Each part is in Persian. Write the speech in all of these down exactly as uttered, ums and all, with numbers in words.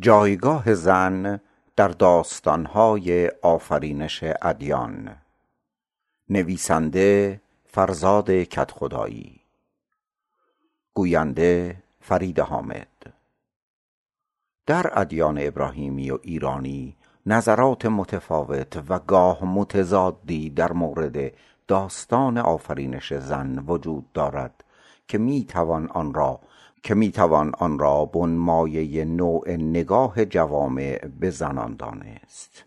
جایگاه زن در داستان‌های آفرینش ادیان. نویسنده فرزاد کتخدایی، گوینده فرید حامد. در ادیان ابراهیمی و ایرانی نظرات متفاوت و گاه متضادی در مورد داستان آفرینش زن وجود دارد که میتوان آن را که میتوان آن را بنمایه نوع نگاه جوامع به زنان دانست.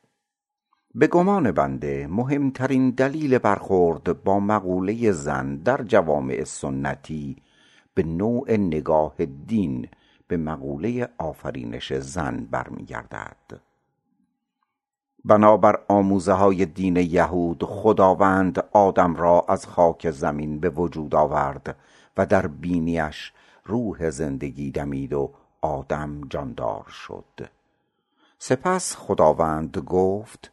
به گمان بنده مهمترین دلیل برخورد با مقوله زن در جوامع سنتی به نوع نگاه دین به مقوله آفرینش زن برمیگردد. بنابر آموزه های دین یهود، خداوند آدم را از خاک زمین به وجود آورد و در بینیش روح زندگی دمید و آدم جاندار شد. سپس خداوند گفت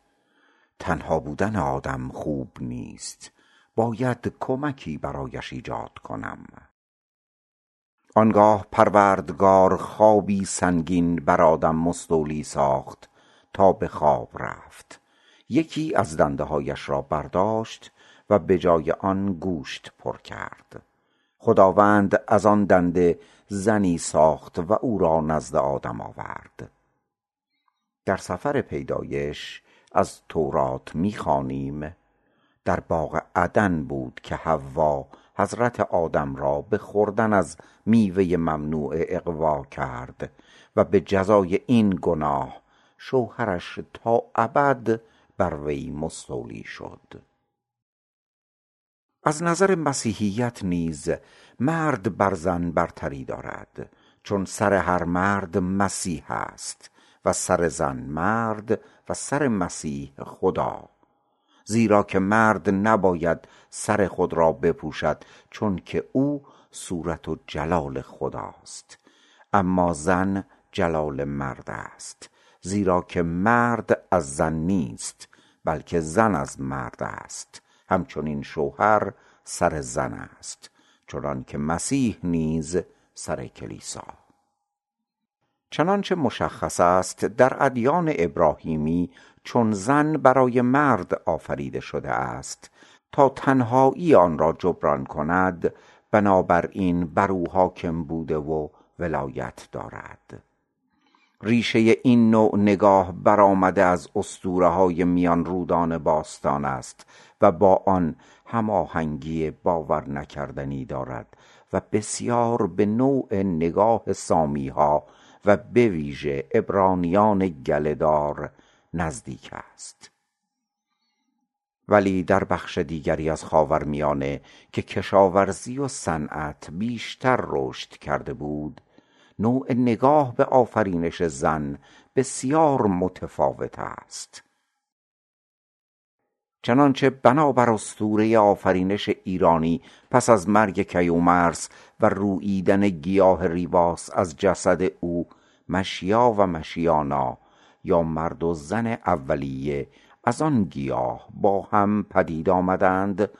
تنها بودن آدم خوب نیست، باید کمکی برایش ایجاد کنم. آنگاه پروردگار خوابی سنگین بر آدم مستولی ساخت تا به خواب رفت. یکی از دنده هایش را برداشت و به جای آن گوشت پر کرد. خداوند از آن دنده زنی ساخت و او را نزد آدم آورد. در سفر پیدایش از تورات می‌خوانیم: در باغ عدن بود که حوا حضرت آدم را به خوردن از میوه ممنوع اغوا کرد و به جزای این گناه شوهرش تا ابد بر وی مستولی شد. از نظر مسیحیت نیز مرد بر زن برتری دارد، چون سر هر مرد مسیح است و سر زن مرد و سر مسیح خدا، زیرا که مرد نباید سر خود را بپوشد چون که او صورت و جلال خداست، اما زن جلال مرد است، زیرا که مرد از زن نیست بلکه زن از مرد است. همچنین شوهر سر زن است، چنان که مسیح نیز سر کلیسا. چنانچه مشخص است در ادیان ابراهیمی، چون زن برای مرد آفریده شده است تا تنهایی آن را جبران کند، بنابراین بر او حاکم بوده و ولایت دارد. ریشه این نوع نگاه برآمده از اسطوره های میان رودان باستان است و با آن هماهنگی باور نکردنی دارد و بسیار به نوع نگاه سامی ها و به ویژه عبرانیان گله‌دار نزدیک است. ولی در بخش دیگری از خاورمیانه که کشاورزی و صنعت بیشتر رشد کرده بود، نوع نگاه به آفرینش زن بسیار متفاوت است. چنانچه بنابر اسطوره آفرینش ایرانی پس از مرگ کیومرث و روییدن گیاه ریواس از جسد او، مشیا و مشیانا یا مرد و زن اولیه از آن گیاه با هم پدید آمدند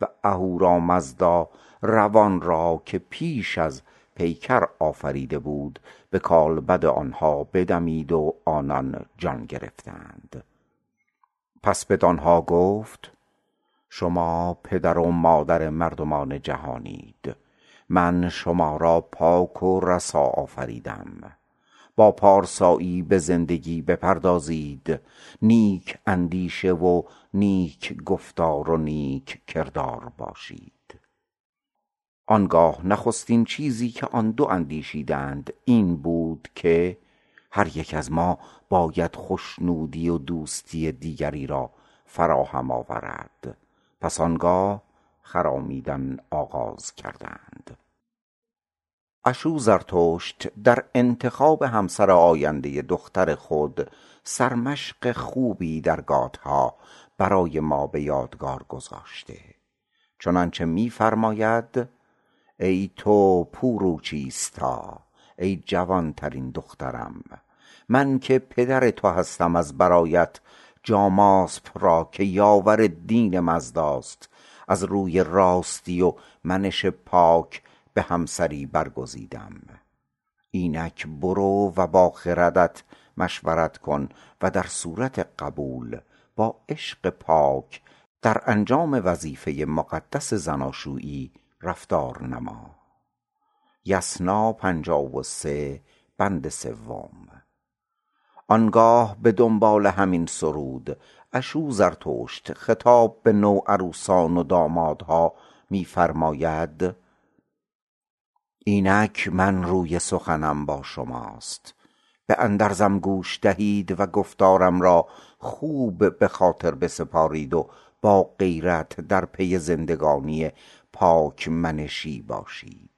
و اهورا مزدا روان را که پیش از پیکر آفریده بود به کالبد آنها بدمید و آنان جان گرفتند. پس بدانها گفت شما پدر و مادر مردمان جهانید، من شما را پاک و رسا آفریدم، با پارسایی به زندگی بپردازید، نیک اندیشه و نیک گفتار و نیک کردار باشید. آنگاه نخستین چیزی که آن دو اندیشیدند این بود که هر یک از ما باید خوشنودی و دوستی دیگری را فراهم آورد. پس آنگاه خرامیدن آغاز کردند. اشو زرتشت در انتخاب همسر آینده دختر خود سرمشق خوبی در گاتها برای ما به یادگار گذاشته، چنانچه می فرماید: ای تو پوروچیستا، ای جوانترین دخترم، من که پدر تو هستم از برایت جاماسپ را که یاور دین مزداست از روی راستی و منش پاک به همسری برگزیدم. اینک برو و با خردت مشورت کن و در صورت قبول با عشق پاک در انجام وظیفه مقدس زناشویی رفتار نما. یسنا پنجاه و سه بند سوم. آنگاه به دنبال همین سرود اشو زرتشت خطاب به نو عروسان و دامادها می فرماید: اینک من روی سخنم با شماست، به اندرزم گوش دهید و گفتارم را خوب به خاطر بسپارید و با غیرت در پی زندگانی پاک منشی باشید.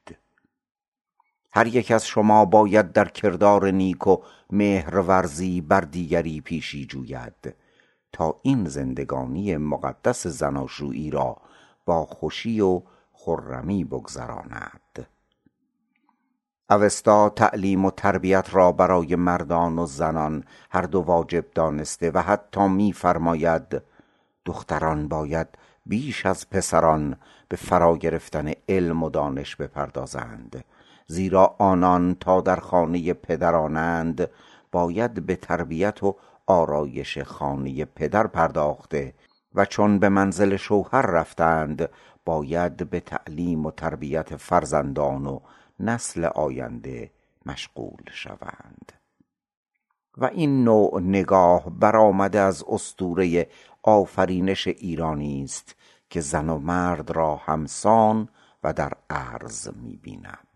هر یک از شما باید در کردار نیک و مهرورزی بر دیگری پیشی جوید تا این زندگانی مقدس زناشویی را با خوشی و خرمی بگذراند. اوستا تعلیم و تربیت را برای مردان و زنان هر دو واجب دانسته و حتی می فرماید دختران باید بیش از پسران به فرا گرفتن علم و دانش بپردازند، زیرا آنان تا در خانه پدرانند باید به تربیت و آرایش خانه پدر پرداخته و چون به منزل شوهر رفتند باید به تعلیم و تربیت فرزندان و نسل آینده مشغول شوند. و این نوع نگاه برآمده از اسطوره آفرینش ایرانی است که زن و مرد را همسان و در عرض می‌بیند.